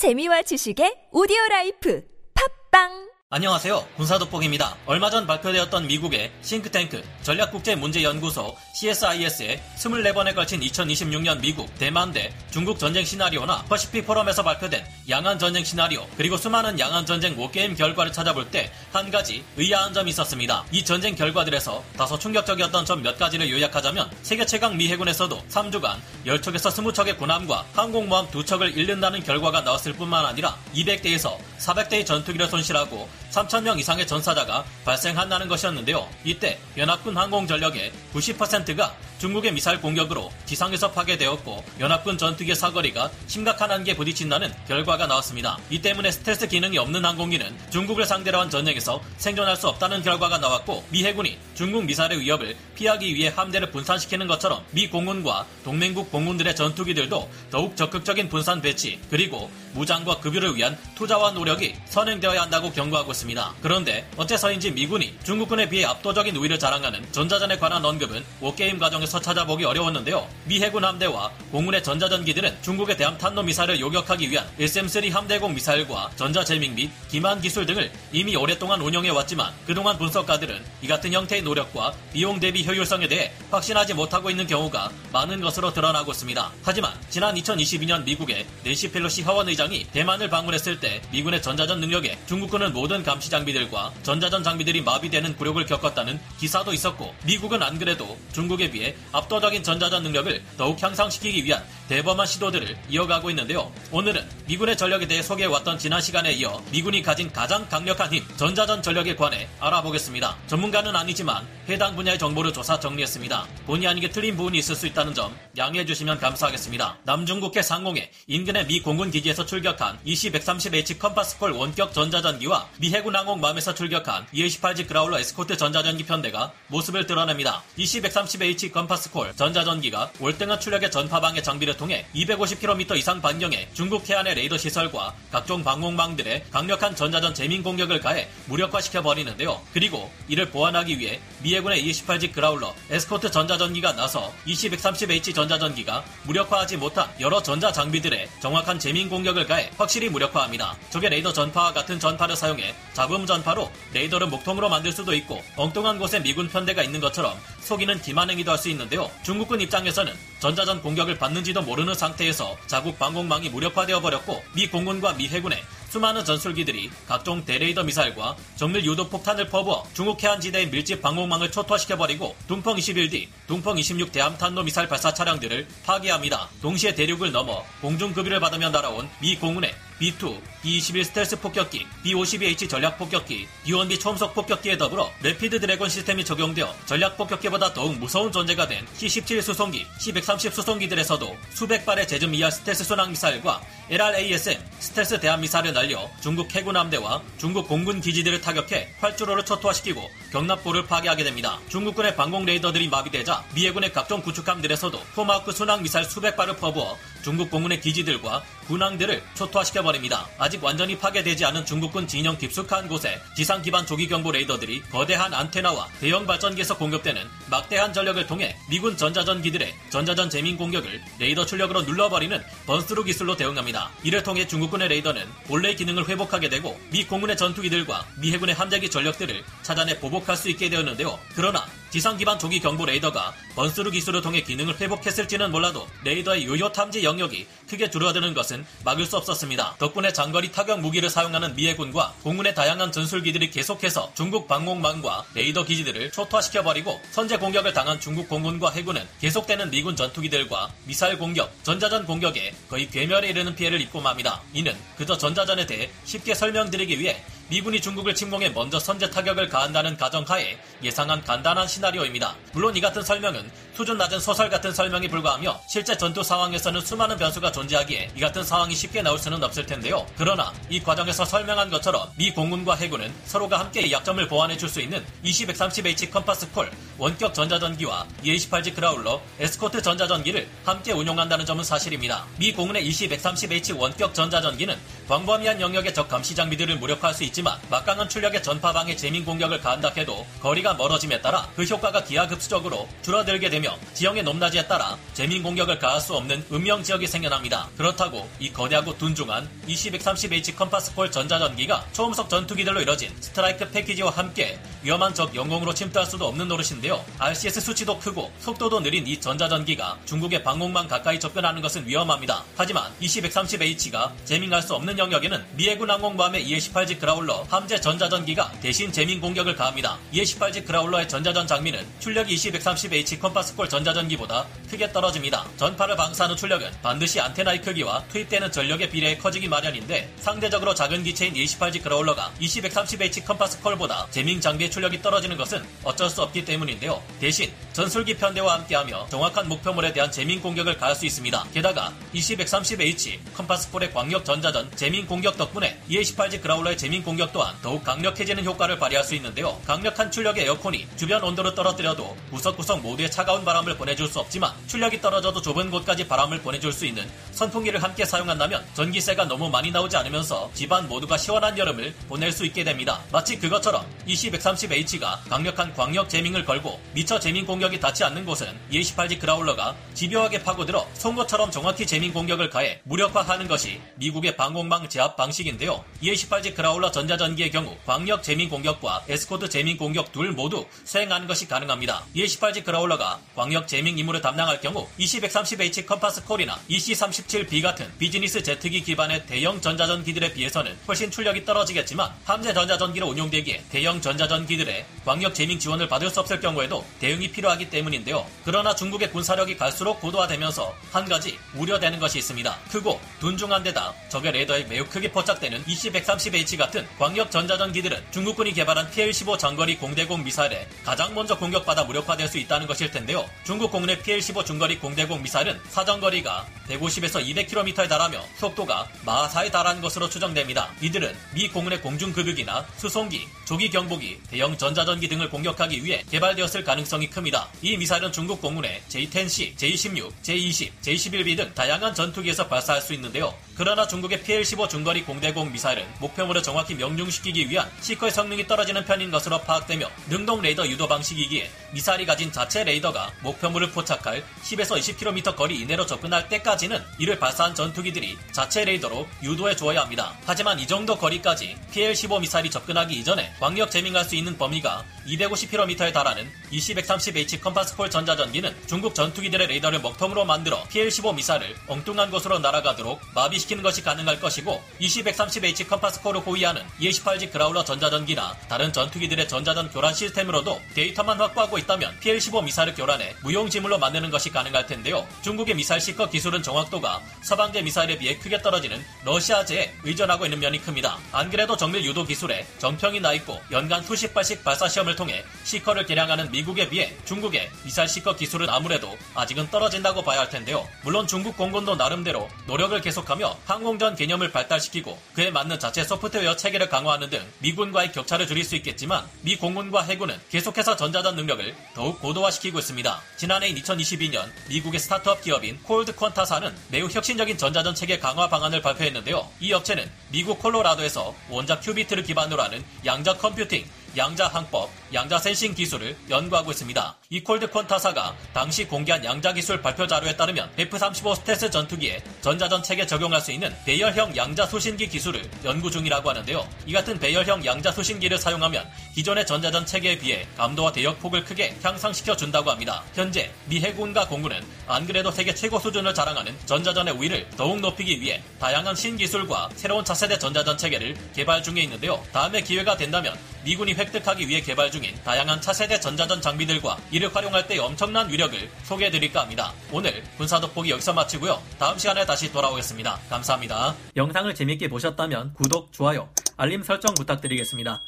재미와 지식의 오디오라이프 팝빵! 안녕하세요. 군사돋보기입니다. 얼마 전 발표되었던 미국의 싱크탱크 전략국제문제연구소 CSIS의 24번에 걸친 2026년 미국, 대만대, 중국 전쟁 시나리오나 퍼시픽 포럼에서 발표된 양안 전쟁 시나리오 그리고 수많은 양안 전쟁 워게임 결과를 찾아볼 때 한 가지 의아한 점이 있었습니다. 이 전쟁 결과들에서 다소 충격적이었던 점 몇 가지를 요약하자면 세계 최강 미 해군에서도 3주간 10척에서 20척의 군함과 항공모함 2척을 잃는다는 결과가 나왔을 뿐만 아니라 200대에서 400대의 전투기를 손실하고 3,000명 이상의 전사자가 발생한다는 것이었는데요. 이때 연합군 항공전력의 90%가 중국의 미사일 공격으로 지상에서 파괴되었고 연합군 전투기의 사거리가 심각한 한계에 부딪힌다는 결과가 나왔습니다. 이 때문에 스텔스 기능이 없는 항공기는 중국을 상대로 한 전쟁에서 생존할 수 없다는 결과가 나왔고 미 해군이 중국 미사일의 위협을 피하기 위해 함대를 분산시키는 것처럼 미 공군과 동맹국 공군들의 전투기들도 더욱 적극적인 분산 배치 그리고 무장과 급유를 위한 투자와 노력이 선행되어야 한다고 경고하고 있습니다. 그런데 어째서인지 미군이 중국군에 비해 압도적인 우위를 자랑하는 전자전에 관한 언급은 워게임 과정에서 찾아보기 어려웠는데요. 미 해군 함대와 공군의 전자전기들은 중국에 대한 탄도미사일을 요격하기 위한 SM-3 함대공 미사일과 전자제밍 및 기만기술 등을 이미 오랫동안 운영해왔지만 그동안 분석가들은 이 같은 형태의 노력과 비용 대비 효율성에 대해 확신하지 못하고 있는 경우가 많은 것으로 드러나고 있습니다. 하지만 지난 2022년 미국의 낸시 펠로시 하원의장 이 대만을 방문했을 때 미군의 전자전 능력에 중국군은 모든 감시 장비들과 전자전 장비들이 마비되는 굴욕을 겪었다는 기사도 있었고 미국은 안 그래도 중국에 비해 압도적인 전자전 능력을 더욱 향상시키기 위한 대범한 시도들을 이어가고 있는데요. 오늘은 미군의 전력에 대해 소개해왔던 지난 시간에 이어 미군이 가진 가장 강력한 힘 전자전 전력에 관해 알아보겠습니다. 전문가는 아니지만 해당 분야의 정보를 조사 정리했습니다. 본의 아니게 틀린 부분이 있을 수 있다는 점 양해해 주시면 감사하겠습니다. 남중국해 상공에 인근의 미 공군 기지에서 출격한 EC-130H 컴파스콜 원격 전자전기와 미 해군 항공모함에서 출격한 EA-18G 그라울러 에스코트 전자전기 편대가 모습을 드러냅니다. EC-130H 컴파스콜 전자전기가 월등한 출력의 전파방해 장비를 통해 250km 이상 반경의 중국 해안의 레이더 시설과 각종 방공망들의 강력한 전자전 재밍 공격을 가해 무력화시켜버리는데요. 그리고 이를 보완하기 위해 미 해군의 EA-18G 그라울러 에스코트 전자전기가 나서 EC-130H 전자전기가 무력화하지 못한 여러 전자장비들의 정확한 재밍 공격을 가해 확실히 무력화합니다. 적의 레이더 전파와 같은 전파를 사용해 잡음 전파로 레이더를 목통으로 만들 수도 있고 엉뚱한 곳에 미군 편대가 있는 것처럼 속이는 기만행위도 할 수 있는데요. 중국군 입장에서는 전자전 공격을 받는지도 모르는 상태에서 자국 방공망이 무력화되어 버렸고 미 공군과 미 해군의 수많은 전술기들이 각종 대레이더 미사일과 정밀 유도폭탄을 퍼부어 중국 해안지대의 밀집 방공망을 초토화시켜버리고 동펑 21D, 동펑 26 대함탄도미사일 발사 차량들을 파괴합니다. 동시에 대륙을 넘어 공중급유를 받으며 날아온 미 공군의 B-2, B-21 스텔스 폭격기, B-52H 전략 폭격기, B-1B 초음속 폭격기에 더불어 래피드 드래곤 시스템이 적용되어 전략 폭격기보다 더욱 무서운 존재가 된 C-17 수송기, C-130 수송기들에서도 수백 발의 재즈미아 스텔스 순항미사일과 LRASM 스텔스 대함미사일을 날려 중국 해군 함대와 중국 공군 기지들을 타격해 활주로를 초토화시키고 경납고를 파괴하게 됩니다. 중국군의 방공 레이더들이 마비되자 미 해군의 각종 구축함들에서도 토마호크 순항미사일 수백 발을 퍼부어 중국 공군의 기지들과 군항들을 초토화시켜버립니다. 아직 완전히 파괴되지 않은 중국군 진영 깊숙한 곳에 지상기반 조기경보 레이더들이 거대한 안테나와 대형 발전기에서 공급되는 막대한 전력을 통해 미군 전자전기들의 전자전 재밍 공격을 레이더 출력으로 눌러버리는 번스루 기술로 대응합니다. 이를 통해 중국군의 레이더는 본래 기능을 회복하게 되고 미 공군의 전투기들과 미 해군의 함대기 전력들을 차단해 보복할 수 있게 되었는데요. 그러나 지상기반 조기경보 레이더가 번스루 기술을 통해 기능을 회복했을지는 몰라도 레이더의 요요 탐지 영역이 크게 줄어드는 것은 막을 수 없었습니다. 덕분에 장거리 타격 무기를 사용하는 미 해군과 공군의 다양한 전술기들이 계속해서 중국 방공망과 레이더 기지들을 초토화시켜버리고 선제 공격을 당한 중국 공군과 해군은 계속되는 미군 전투기들과 미사일 공격, 전자전 공격에 거의 괴멸에 이르는 피해를 입고 맙니다. 이는 그저 전자전에 대해 쉽게 설명드리기 위해 미군이 중국을 침공해 먼저 선제 타격을 가한다는 가정하에 예상한 간단한 시나리오입니다. 물론 이 같은 설명은 수준 낮은 소설 같은 설명에 불과하며 실제 전투 상황에서는 수많은 변수가 존재하기에 이 같은 상황이 쉽게 나올 수는 없을 텐데요. 그러나 이 과정에서 설명한 것처럼 미 공군과 해군은 서로가 함께 약점을 보완해줄 수 있는 EC-130H 컴파스콜 원격 전자전기와 EA-18G 그라울러 에스코트 전자전기를 함께 운용한다는 점은 사실입니다. 미 공군의 EC-130H 원격 전자전기는 광범위한 영역의 적 감시 장비들을 무력화할 수 있지만 막강한 출력의 전파방해 재밍 공격을 가한다 해도 거리가 멀어짐에 따라 그 효과가 기하급수적으로 줄어들게 되며 공격, 지형의 높낮이에 따라 재민 공격을 가할 수 없는 음영 지역이 생겨납니다. 그렇다고 이 거대하고 둔중한 EC-130H 컴파스콜 전자전기가 초음속 전투기들로 이뤄진 스트라이크 패키지와 함께 위험한 적 영공으로 침투할 수도 없는 노릇인데요. RCS 수치도 크고 속도도 느린 이 전자전기가 중국의 방공망 가까이 접근하는 것은 위험합니다. 하지만 EC-130H가 재밍할 수 없는 영역에는 미해군 항공모함의 EA-18G 그라울러 함재 전자전기가 대신 재밍 공격을 가합니다. EA-18G 그라울러의 전자전 장비는 출력이 EC-130H 컴파스콜 전자전기보다 크게 떨어집니다. 전파를 방사하는 출력은 반드시 안테나의 크기와 투입되는 전력에 비례해 커지기 마련인데 상대적으로 작은 기체인 EA-18G 그라울러가 EC-130H 컴파스콜보다 재밍 장비의 출력이 떨어지는 것은 어쩔 수 없기 때문인데요. 대신 전술기 편대와 함께하며 정확한 목표물에 대한 재밍 공격을 가할 수 있습니다. 게다가 EC-130H 컴파스콜의 광역 전자전 재밍 공격 덕분에 EA-18G 그라울러의 재밍 공격 또한 더욱 강력해지는 효과를 발휘할 수 있는데요. 강력한 출력의 에어컨이 주변 온도를 떨어뜨려도 구석구석 모두에 차가운 바람을 보내줄 수 없지만 출력이 떨어져도 좁은 곳까지 바람을 보내줄 수 있는 선풍기를 함께 사용한다면 전기세가 너무 많이 나오지 않으면서 집안 모두가 시원한 여름을 보낼 수 있게 됩니다. 마치 그것처럼 EC-130H가 강력한 광역 재밍을 걸고 미처 재밍 공격이 닿지 않는 곳은 EA-18G 그라울러가 집요하게 파고들어 송곳처럼 정확히 재밍 공격을 가해 무력화하는 것이 미국의 방공망 제압 방식인데요. EA-18G 그라울러 전자전기의 경우 광역 재밍 공격과 에스코트 재밍 공격 둘 모두 수행하는 것이 가능합니다. EA-18G 그라울러가 광역 재밍 임무를 담당할 경우 EC-130H 컴파스콜이나 EC-37B 같은 비즈니스 제트기 기반의 대형 전자전기들에 비해서는 훨씬 출력이 떨어지겠지만 함재 전자전기로 운용되기에 대형 전자전기들의 광역 재밍 지원을 받을 수 없을 경우에도 대응이 필요하기 때문인데요. 그러나 중국의 군사력이 갈수록 고도화되면서 한 가지 우려되는 것이 있습니다. 크고 둔중한 데다 적의 레이더에 매우 크게 포착되는 EC-130H 같은 광역 전자전기들은 중국군이 개발한 PL-15 장거리 공대공 미사일에 가장 먼저 공격받아 무력화될 수 있다는 것일 텐데요. 중국 공내 PL-15 중거리 공대공 미사일은 사정거리가 150에서 200km에 달하며 속도가 마하 4에 달하는 것으로 추정됩니다. 이들은 미 공군의 공중급유기나 수송기, 조기경보기, 대형 전자전기 등을 공격하기 위해 개발되었을 가능성이 큽니다. 이 미사일은 중국 공군의 J-10C, J-16, J-20, J-11B 등 다양한 전투기에서 발사할 수 있는데요. 그러나 중국의 PL-15 중거리 공대공 미사일은 목표물을 정확히 명중시키기 위한 시커의 성능이 떨어지는 편인 것으로 파악되며 능동 레이더 유도 방식이기에 미사일이 가진 자체 레이더가 목표물을 포착할 10에서 20km 거리 이내로 접근할 때까지는 이를 발사한 전투기들이 자체 레이더로 유도해 주어야 합니다. 하지만 이 정도 거리까지 PL-15 미사일이 접근하기 이전에 광역 재밍할 수 있는 범위가 250km에 달하는 EC-130H 컴파스콜 전자전기는 중국 전투기들의 레이더를 먹통으로 만들어 PL-15 미사일을 엉뚱한 곳으로 날아가도록 마비시키는 것이 가능할 것이고 EC-130H 컴파스콜을 호위하는 EA-18G 그라울러 전자전기나 다른 전투기들의 전자전 교란 시스템으로도 데이터만 확보하고 있다면 PL-15 미사일을 교란해 무용지물로 만드는 것이 가능할 텐데요. 중국의 미사일 시커 기술은 정확도가 서방제 미사일에 비해 크게 떨어지는 러시아제에 의존하고 있는 면이 큽니다. 안 그래도 정밀 유도 기술에 정평이 나 있고 연간 수십 발씩 발사 시험을 통해 시커를 개량하는 미국에 비해 중국의 미사일 시커 기술은 아무래도 아직은 떨어진다고 봐야 할 텐데요. 물론 중국 공군도 나름대로 노력을 계속하며 항공전 개념을 발달시키고 그에 맞는 자체 소프트웨어 체계를 강화하는 등 미군과의 격차를 줄일 수 있겠지만 미 공군과 해군은 계속해서 전자전 능력을 더욱 고도화시키고 있습니다. 지난해인 2022년 미국의 스타트업 기업인 콜드 퀀타사는 매우 혁신적인 전자전 체계 강화 방안을 발표했는데요. 이 업체는 미국 콜로라도에서 원자 큐비트를 기반으로 하는 양자 컴퓨팅, 양자 항법, 양자 센싱 기술을 연구하고 있습니다. 이 콜드 퀀타사가 당시 공개한 양자 기술 발표 자료에 따르면 F-35 스텔스 전투기에 전자전 체계 적용할 수 있는 배열형 양자 수신기 기술을 연구 중이라고 하는데요. 이 같은 배열형 양자 수신기를 사용하면 기존의 전자전 체계에 비해 감도와 대역폭을 크게 향상시켜 준다고 합니다. 현재 미 해군과 공군은 안 그래도 세계 최고 수준을 자랑하는 전자전의 우위를 더욱 높이기 위해 다양한 신기술과 새로운 차세대 전자전 체계를 개발 중에 있는데요. 다음에 기회가 된다면 미군이 획득하기 위해 개발 중인 다양한 차세대 전자전 장비들과 이를 활용할 때의 엄청난 위력을 소개해드릴까 합니다. 오늘 군사돋보기 여기서 마치고요. 다음 시간에 다시 돌아오겠습니다. 감사합니다. 영상을 재밌게 보셨다면 구독, 좋아요, 알림 설정 부탁드리겠습니다.